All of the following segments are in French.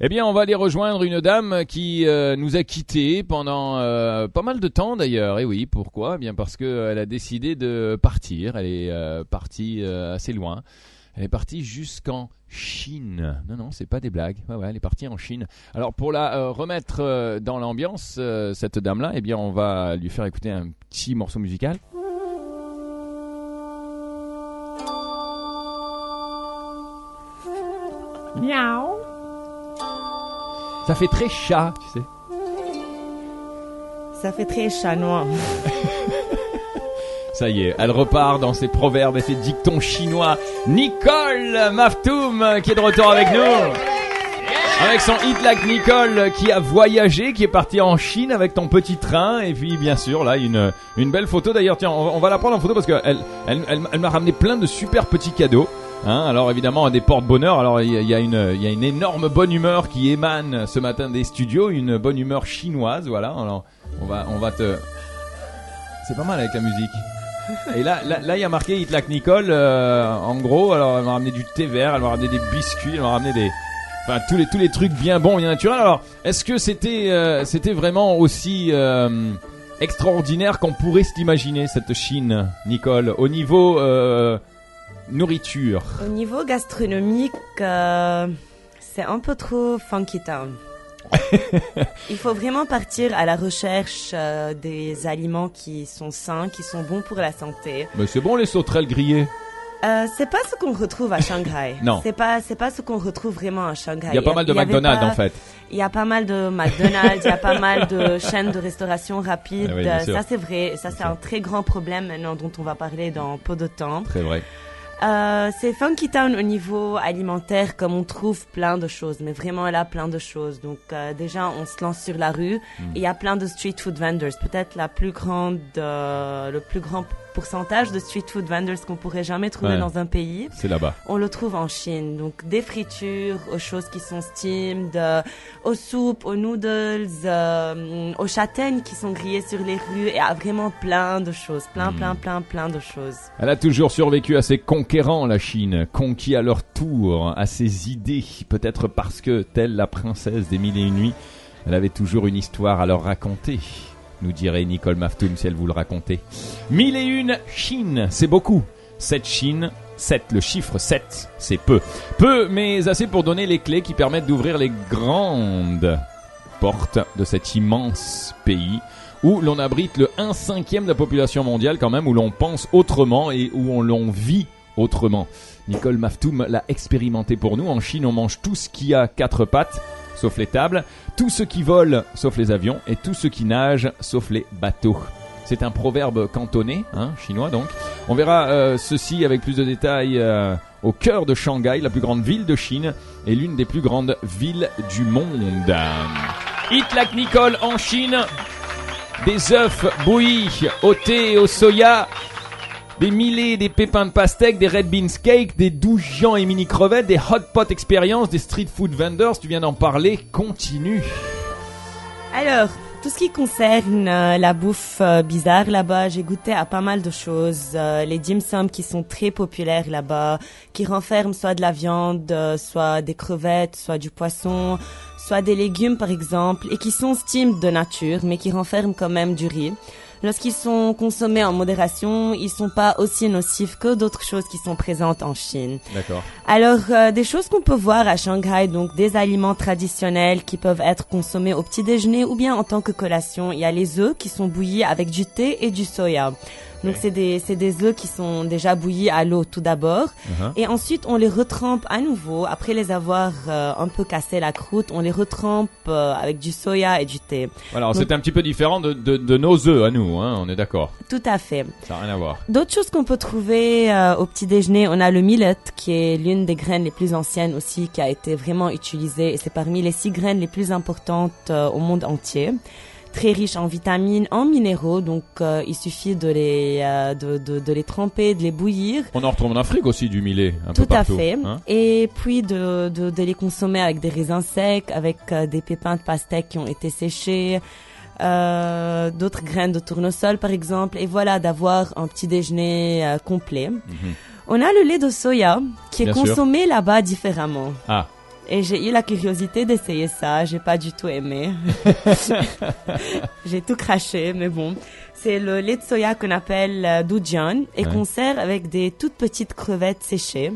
Eh bien, on va aller rejoindre une dame qui nous a quittés pendant pas mal de temps d'ailleurs. Et oui, pourquoi ? Eh bien, parce qu'elle a décidé de partir. Elle est partie assez loin. Elle est partie jusqu'en Chine. Non, non, c'est pas des blagues. Ouais, elle est partie en Chine. Alors, pour la remettre dans l'ambiance, cette dame-là, eh bien, on va lui faire écouter un petit morceau musical. Miaou. Ça fait très chat, tu sais. Ça fait très chat noir. Ça y est, elle repart dans ses proverbes et ses dictons chinois. Nicole Maftoum qui est de retour avec nous. Avec son hit like Nicole qui a voyagé, qui est partie en Chine avec ton petit train. Et puis bien sûr, là, une belle photo. D'ailleurs, tiens, on va la prendre en photo parce qu'elle m'a ramené plein de super petits cadeaux. Hein, alors évidemment des porte-bonheur. Alors il y a une énorme bonne humeur qui émane ce matin des studios, une bonne humeur chinoise. Voilà. Alors on va te. C'est pas mal avec la musique. Et là il y a marqué Hit Like Nicole en gros. Alors elle m'a ramené du thé vert, elle m'a ramené des biscuits, elle m'a ramené des. Enfin tous les trucs bien bons, bien naturels. Alors est-ce que c'était vraiment aussi extraordinaire qu'on pourrait s'imaginer cette Chine, Nicole, au niveau nourriture. Au niveau gastronomique, c'est un peu trop funky town. Il faut vraiment partir à la recherche des aliments qui sont sains, qui sont bons pour la santé. Mais c'est bon les sauterelles grillées. C'est pas ce qu'on retrouve à Shanghai. Non. C'est pas ce qu'on retrouve vraiment à Shanghai. Il y a pas mal de McDonald's en fait. Il y a pas mal de McDonald's, il y a pas mal de chaînes de restauration rapide. Ah oui, ça c'est vrai, ça c'est un très grand problème maintenant dont on va parler dans peu de temps. Très vrai. C'est funky town au niveau alimentaire, comme on trouve plein de choses, mais vraiment là plein de choses. Donc déjà on se lance sur la rue et il y a plein de street food vendors, peut-être le plus grand pourcentage de street food vendors qu'on pourrait jamais trouver dans un pays. C'est là-bas. On le trouve en Chine. Donc des fritures, aux choses qui sont steamed, aux soupes, aux noodles, aux châtaignes qui sont grillées sur les rues, et à vraiment plein de choses, plein de choses. Elle a toujours survécu à ses conquérants, la Chine, conquis à leur tour, à ses idées, peut-être parce que, telle la princesse des Mille et Une Nuits, elle avait toujours une histoire à leur raconter. Nous dirait Nicole Maftoum si elle vous le racontait. 1001 Chine, c'est beaucoup. 7 Chine, 7, le chiffre 7, c'est peu. Peu, mais assez pour donner les clés qui permettent d'ouvrir les grandes portes de cet immense pays où l'on abrite le 1/5 de la population mondiale quand même, où l'on pense autrement et où l'on vit autrement. Nicole Maftoum l'a expérimenté pour nous. En Chine, on mange tout ce qui a 4 pattes. Sauf les tables, tout ce qui vole, sauf les avions, et tout ce qui nage, sauf les bateaux. C'est un proverbe cantonais, hein, chinois donc. On verra ceci avec plus de détails au cœur de Shanghai, la plus grande ville de Chine et l'une des plus grandes villes du monde. Hit like Nicole en Chine, des œufs bouillis au thé et au soya, des millets, des pépins de pastèque, des red beans cake, des doujians et mini crevettes, des hot pot expériences, des street food vendors, tu viens d'en parler, continue. Alors, tout ce qui concerne la bouffe bizarre là-bas, j'ai goûté à pas mal de choses. Les dim sum qui sont très populaires là-bas, qui renferment soit de la viande, soit des crevettes, soit du poisson, soit des légumes par exemple, et qui sont steamed de nature, mais qui renferment quand même du riz. Lorsqu'ils sont consommés en modération, ils sont pas aussi nocifs que d'autres choses qui sont présentes en Chine. D'accord. Alors, des choses qu'on peut voir à Shanghai, donc des aliments traditionnels qui peuvent être consommés au petit déjeuner ou bien en tant que collation. Il y a les œufs qui sont bouillis avec du thé et du soya. Donc, c'est des œufs qui sont déjà bouillis à l'eau tout d'abord. Uh-huh. Et ensuite, on les retrempe à nouveau. Après les avoir un peu cassé la croûte, on les retrempe avec du soya et du thé. Voilà, donc, c'est un petit peu différent de nos œufs à nous, hein, on est d'accord. Tout à fait. Ça n'a rien à voir. D'autres choses qu'on peut trouver au petit déjeuner, on a le millet, qui est l'une des graines les plus anciennes aussi, qui a été vraiment utilisée. Et c'est parmi les 6 graines les plus importantes au monde entier. Très riche en vitamines, en minéraux, donc il suffit de les tremper, de les bouillir. On en retrouve en Afrique aussi du millet, un peu partout. Tout à fait. Hein? Et puis de les consommer avec des raisins secs, avec des pépins de pastèque qui ont été séchés, d'autres graines de tournesol par exemple, et voilà, d'avoir un petit déjeuner complet. Mm-hmm. On a le lait de soya qui est consommé là-bas différemment. Ah. Et j'ai eu la curiosité d'essayer ça. J'ai pas du tout aimé. J'ai tout craché, mais bon. C'est le lait de soya qu'on appelle doujang et qu'on sert avec des toutes petites crevettes séchées,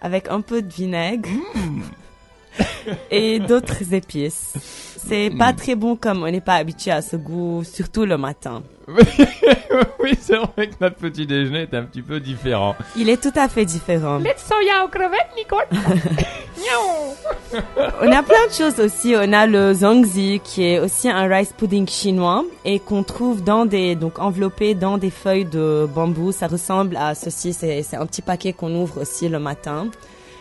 avec un peu de vinaigre et d'autres épices. C'est pas très bon comme on n'est pas habitué à ce goût, surtout le matin. Oui, c'est vrai que notre petit déjeuner est un petit peu différent. Il est tout à fait différent. Lait de soya aux crevettes, Nicole. On a plein de choses aussi. On a le zongzi qui est aussi un rice pudding chinois et qu'on trouve dans donc enveloppé dans des feuilles de bambou. Ça ressemble à ceci. C'est un petit paquet qu'on ouvre aussi le matin.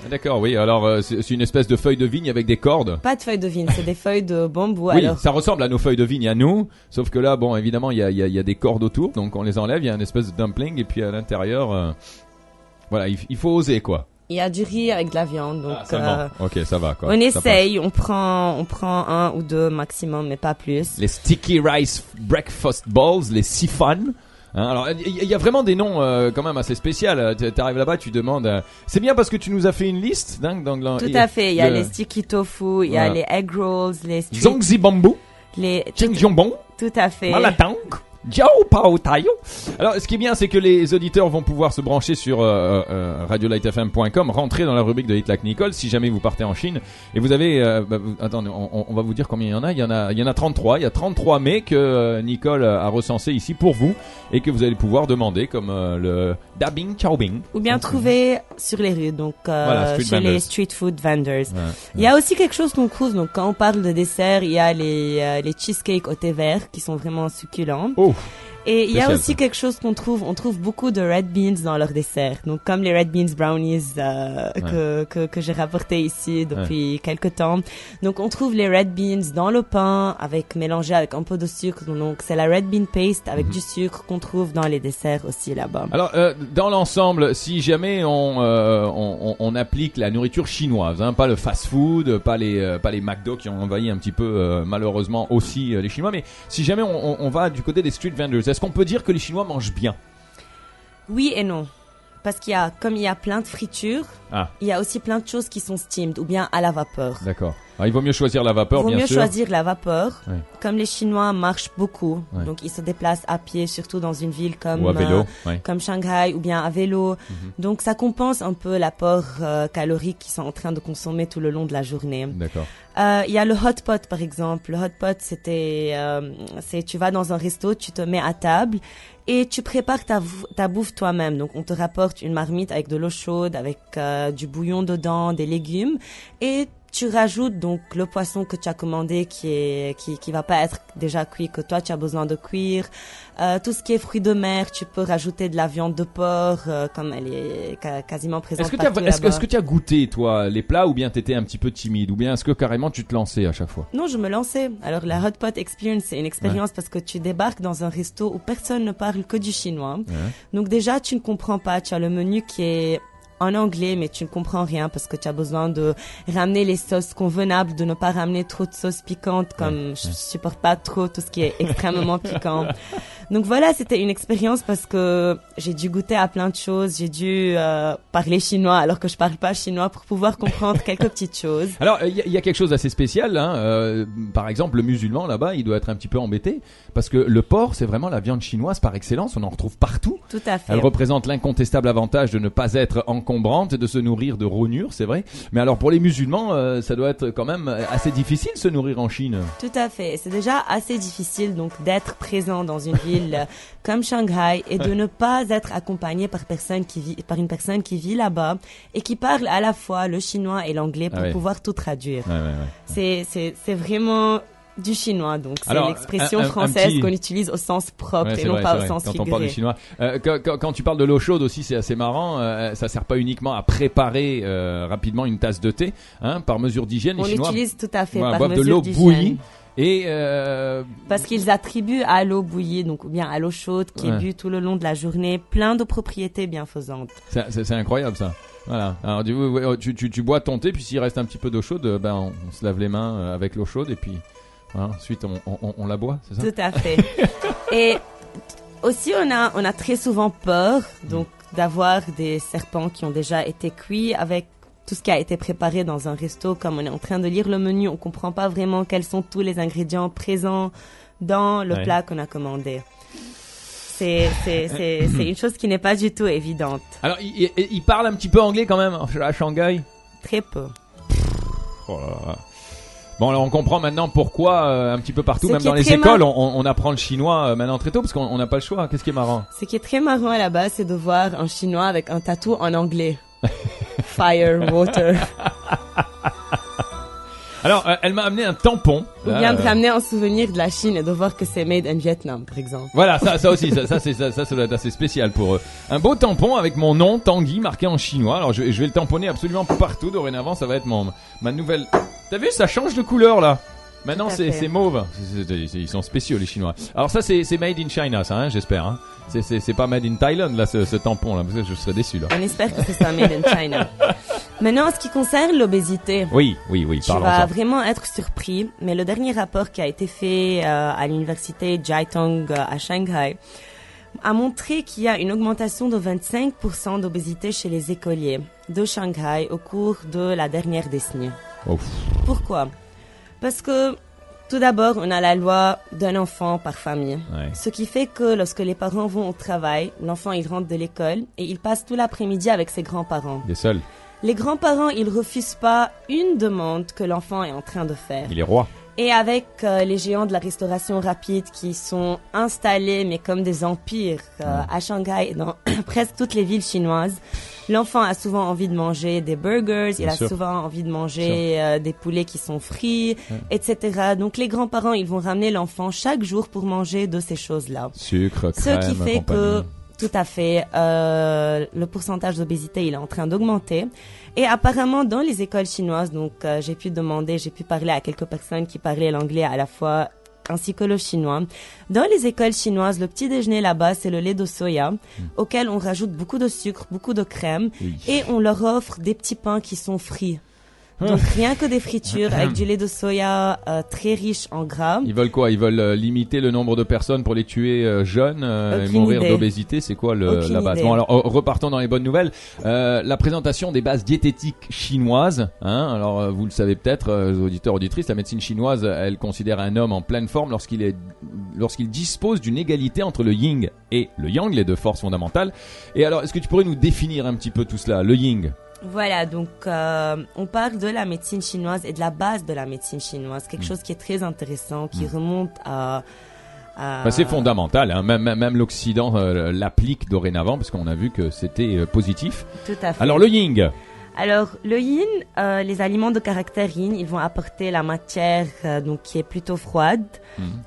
D'accord, oui. Alors, c'est une espèce de feuille de vigne avec des cordes. Pas de feuilles de vigne, c'est des feuilles de bambou. Oui, alors... ça ressemble à nos feuilles de vigne à nous, sauf que là, bon, évidemment, il y a des cordes autour, donc on les enlève. Il y a une espèce de dumpling et puis à l'intérieur, voilà, il faut oser quoi. Il y a du riz avec de la viande, donc. Ah, ça ok, ça va quoi. On essaye, on prend un ou deux maximum, mais pas plus. Les sticky rice breakfast balls, les sifan. Hein, alors il y a vraiment des noms quand même assez spéciaux. T'arrives là-bas, tu demandes. C'est bien parce que tu nous as fait une liste, dingue. Tout à fait. Il y a les sticky tofu, il y a les egg rolls, les zongzi bambou, les chengjiongbon. Tout à fait. Malatang. Jiao Pao Tayo. Alors, ce qui est bien, c'est que les auditeurs vont pouvoir se brancher sur radiolightfm.com, rentrer dans la rubrique de Hit Like Nicole si jamais vous partez en Chine. Et vous avez, attendez, on va vous dire combien il y en a. Il y en a 33. Il y a 33 mets que Nicole a recensé ici pour vous et que vous allez pouvoir demander, comme le dabing chaobing. Ou bien trouver sur les rues, donc voilà, chez vendors. Les street food vendors. Ouais, il y a aussi quelque chose qu'on croise. Donc, quand on parle de dessert, il y a les cheesecakes au thé vert qui sont vraiment succulents. Oh. Et il y a aussi quelque chose qu'on trouve. On trouve beaucoup de red beans dans leurs desserts. Donc comme les red beans brownies que j'ai rapporté ici depuis quelques temps. Donc on trouve les red beans dans le pain mélangé avec un peu de sucre. Donc c'est la red bean paste avec du sucre qu'on trouve dans les desserts aussi là-bas. Alors dans l'ensemble, si jamais on applique la nourriture chinoise, hein, pas le fast-food, pas les McDo qui ont envahi un petit peu malheureusement aussi les Chinois, mais si jamais on va du côté des street vendors. Est-ce qu'on peut dire que les Chinois mangent bien? Oui et non. Parce comme il y a plein de fritures, il y a aussi plein de choses qui sont steamed ou bien à la vapeur. D'accord. Alors, il vaut mieux choisir la vapeur, bien sûr. Oui. Comme les Chinois marchent beaucoup, donc ils se déplacent à pied, surtout dans une ville comme, ou à vélo, comme Shanghai ou bien à vélo. Donc ça compense un peu l'apport calorique qu'ils sont en train de consommer tout le long de la journée. D'accord. Il y a le hot pot, par exemple. Le hot pot, c'est tu vas dans un resto, tu te mets à table et tu prépares ta bouffe toi-même. Donc on te rapporte une marmite avec de l'eau chaude, avec du bouillon dedans, des légumes et tu rajoutes donc le poisson que tu as commandé qui va pas être déjà cuit, que toi tu as besoin de cuire. Tout ce qui est fruits de mer, tu peux rajouter de la viande de porc comme elle est quasiment présente partout là-bas. Est-ce que tu as goûté toi les plats ou bien t'étais un petit peu timide ou bien est-ce que carrément tu te lançais à chaque fois? Non, je me lançais. Alors la hot pot experience, c'est une expérience parce que tu débarques dans un resto où personne ne parle que du chinois. Donc déjà tu ne comprends pas, tu as le menu qui est en anglais, mais tu ne comprends rien parce que tu as besoin de ramener les sauces convenables, de ne pas ramener trop de sauces piquantes, comme je supporte pas trop tout ce qui est extrêmement piquant. Donc voilà, c'était une expérience parce que j'ai dû goûter à plein de choses, j'ai dû parler chinois alors que je parle pas chinois pour pouvoir comprendre quelques petites choses. Alors il y a quelque chose d'assez spécial, hein. Par exemple, le musulman là-bas, il doit être un petit peu embêté parce que le porc, c'est vraiment la viande chinoise par excellence, on en retrouve partout. Tout à fait. Elle représente l'incontestable avantage de ne pas être encombrante et de se nourrir de rognures, c'est vrai. Mais alors pour les musulmans, ça doit être quand même assez difficile de se nourrir en Chine. Tout à fait, c'est déjà assez difficile donc d'être présent dans une ville comme Shanghai et de ne pas être accompagné par une personne qui vit là-bas et qui parle à la fois le chinois et l'anglais pour pouvoir tout traduire. C'est vraiment du chinois, donc c'est l'expression française qu'on utilise au sens propre et non pas au sens figuré. Quand on parle du chinois, quand tu parles de l'eau chaude aussi, c'est assez marrant. Ça sert pas uniquement à préparer rapidement une tasse de thé, hein, par mesure d'hygiène. On l'utilise tout à fait par mesure d'hygiène. De l'eau bouillie. Et parce qu'ils attribuent à l'eau bouillie, donc ou bien à l'eau chaude qui est bue tout le long de la journée, plein de propriétés bienfaisantes. C'est incroyable ça. Voilà. Alors tu bois ton thé, puis s'il reste un petit peu d'eau chaude, ben on se lave les mains avec l'eau chaude et puis ensuite on la boit, c'est ça? Tout à fait. Et aussi on a très souvent peur donc d'avoir des serpents qui ont déjà été cuits avec tout ce qui a été préparé dans un resto, comme on est en train de lire le menu, on comprend pas vraiment quels sont tous les ingrédients présents dans le plat qu'on a commandé. C'est une chose qui n'est pas du tout évidente. Alors, il parle un petit peu anglais quand même à Shanghai ? Très peu. Oh là là. Bon, alors on comprend maintenant pourquoi un petit peu partout, même dans les écoles, on apprend le chinois maintenant très tôt parce qu'on n'a pas le choix. Qu'est-ce qui est marrant ? Ce qui est très marrant à la base, c'est de voir un chinois avec un tatou en anglais. Fire, water. Alors, elle m'a amené un tampon. Ou bien de ramener un souvenir de la Chine et de voir que c'est made in Vietnam, par exemple. Voilà, ça aussi, ça doit être assez spécial pour eux. Un beau tampon avec mon nom, Tanguy, marqué en chinois. Alors, je vais le tamponner absolument partout. Dorénavant, ça va être ma nouvelle... T'as vu, ça change de couleur, là. Maintenant, c'est mauve. Ils sont spéciaux, les Chinois. Alors ça, c'est made in China, ça, hein, j'espère. Hein. C'est pas made in Thailand, là, ce tampon, là. Parce que je serais déçu, là. On espère que c'est ça, made in China. Maintenant, en ce qui concerne l'obésité, oui, tu vas vraiment être surpris. Mais le dernier rapport qui a été fait à l'université Jiaotong à Shanghai a montré qu'il y a une augmentation de 25% d'obésité chez les écoliers de Shanghai au cours de la dernière décennie. Ouf. Pourquoi ? Parce que, tout d'abord, on a la loi d'un enfant par famille. Ouais. Ce qui fait que lorsque les parents vont au travail, l'enfant, il rentre de l'école et il passe tout l'après-midi avec ses grands-parents. Il est seul. Les grands-parents, ils refusent pas une demande que l'enfant est en train de faire. Il est roi. Et avec les géants de la restauration rapide qui sont installés, mais comme des empires, à Shanghai et dans presque toutes les villes chinoises, l'enfant a souvent envie de manger des burgers, il a souvent envie de manger des poulets qui sont frits, etc. Donc les grands-parents, ils vont ramener l'enfant chaque jour pour manger de ces choses-là. Sucre, crème, ce qui fait que, tout à fait, le pourcentage d'obésité, il est en train d'augmenter. Et apparemment, dans les écoles chinoises, donc j'ai pu parler à quelques personnes qui parlaient l'anglais à la fois ainsi que le chinois. Dans les écoles chinoises, le petit déjeuner là-bas, c'est le lait de soya, auquel on rajoute beaucoup de sucre, beaucoup de crème, et on leur offre des petits pains qui sont frits. Donc rien que des fritures avec du lait de soya très riche en gras. Ils veulent quoi ? Ils veulent limiter le nombre de personnes pour les tuer jeunes et mourir d'obésité. C'est quoi la base ? Bon, alors repartons dans les bonnes nouvelles. La présentation des bases diététiques chinoises. Hein, alors vous le savez peut-être, auditeurs, auditrices, la médecine chinoise, elle considère un homme en pleine forme lorsqu'il dispose d'une égalité entre le yin et le yang, les deux forces fondamentales. Et alors, est-ce que tu pourrais nous définir un petit peu tout cela, le yin ? Voilà, donc on parle de la médecine chinoise et de la base de la médecine chinoise, quelque chose qui est très intéressant, qui remonte à... c'est fondamental, hein. Même l'Occident l'applique dorénavant parce qu'on a vu que c'était positif. Tout à fait. Alors le yin. Alors le yin, les aliments de caractère yin, ils vont apporter la matière donc qui est plutôt froide.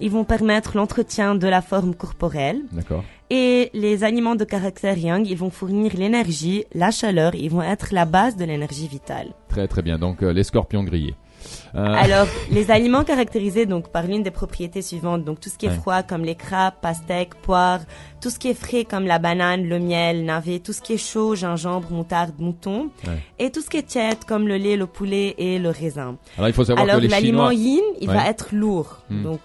Ils vont permettre l'entretien de la forme corporelle. D'accord. Et les aliments de caractère yang, ils vont fournir l'énergie, la chaleur, ils vont être la base de l'énergie vitale. Très très bien, donc les scorpions grillés. Alors, les aliments caractérisés donc par l'une des propriétés suivantes, donc tout ce qui est froid comme les crabes, pastèques, poires, tout ce qui est frais comme la banane, le miel, navet, tout ce qui est chaud, gingembre, moutarde, mouton, et tout ce qui est tiède comme le lait, le poulet et le raisin. Alors, il faut savoir que les l'aliment yin, il va être lourd, donc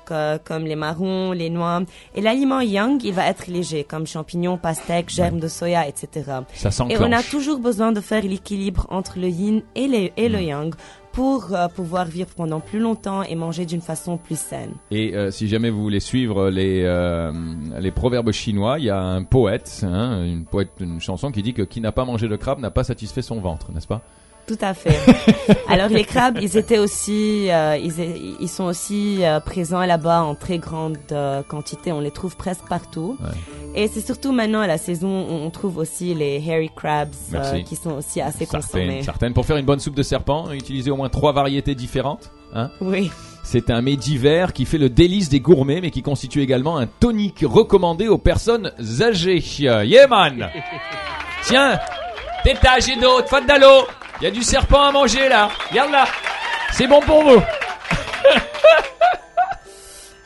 comme les marrons, les noix, et l'aliment yang, il va être léger comme champignons, pastèques, germes de soya, etc. Ça s'enclenche. Et on a toujours besoin de faire l'équilibre entre le yin et le yang pour pouvoir vivre pendant plus longtemps et manger d'une façon plus saine. Et si jamais vous voulez suivre les proverbes chinois, il y a un poète, hein, une chanson qui dit que qui n'a pas mangé de crabe n'a pas satisfait son ventre, n'est-ce pas ? Tout à fait. Alors les crabes, ils étaient aussi, ils sont aussi présents là-bas en très grande quantité. On les trouve presque partout. Ouais. Et c'est surtout maintenant à la saison où on trouve aussi les hairy crabs qui sont aussi assez consommés. Certaines. Pour faire une bonne soupe de serpent, utilisez au moins 3 variétés différentes. Hein ? Oui. C'est un mets d'hiver qui fait le délice des gourmets, mais qui constitue également un tonique recommandé aux personnes âgées. Yeah, man. Tiens, t'es âgé d'autres, fat d'allô. Il y a du serpent à manger là, regarde là, c'est bon pour vous.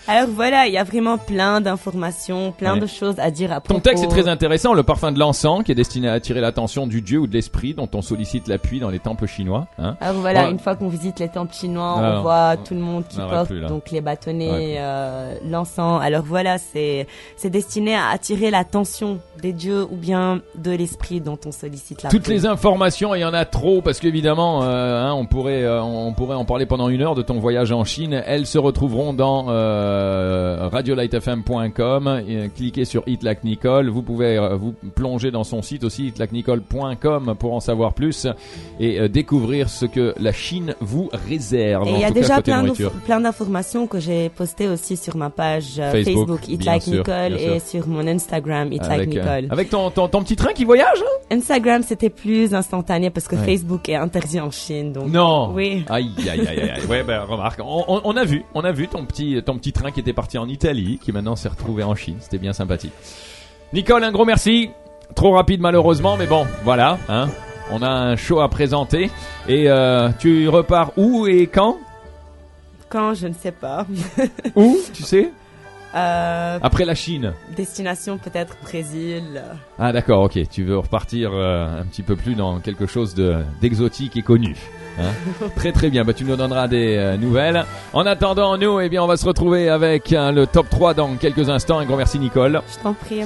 Alors voilà, il y a vraiment plein d'informations, plein de choses à dire à propos. Ton texte est très intéressant, le parfum de l'encens qui est destiné à attirer l'attention du dieu ou de l'esprit dont on sollicite l'appui dans les temples chinois. Hein. Alors voilà, une fois qu'on visite les temples chinois, on voit tout le monde qui porte donc les bâtonnets, l'encens. Alors voilà, c'est destiné à attirer l'attention des dieux ou bien de l'esprit dont on sollicite l'appui. Toutes les informations, il y en a trop parce qu'évidemment, on pourrait en parler pendant une heure de ton voyage en Chine. Elles se retrouveront dans radiolightfm.com, cliquez sur Hit Like Nicole, vous pouvez vous plonger dans son site aussi hitlakenicole.com pour en savoir plus et découvrir ce que la Chine vous réserve. Il y a déjà plein d'informations que j'ai postées aussi sur ma page Facebook Hit Like Nicole et sur mon Instagram Hit Like Nicole. Avec ton petit train qui voyage, hein? Instagram c'était plus instantané parce que Facebook est interdit en Chine donc. Non. Oui. Aïe aïe aïe aïe. Ouais ben remarque, on a vu ton petit train qui était parti en Italie, qui maintenant s'est retrouvé en Chine. C'était bien sympathique. Nicole, un gros merci. Trop rapide malheureusement, mais bon, voilà. Hein. On a un show à présenter. Et tu repars où et quand ? Quand, je ne sais pas. Où, tu sais ? Après la Chine. Destination peut-être Brésil. Ah d'accord, ok. Tu veux repartir un petit peu plus dans quelque chose d'exotique et connu. Hein. Très très bien, bah, tu nous donneras des nouvelles. En attendant, nous, eh bien, on va se retrouver avec le top 3 dans quelques instants. Un grand merci Nicole. Je t'en prie.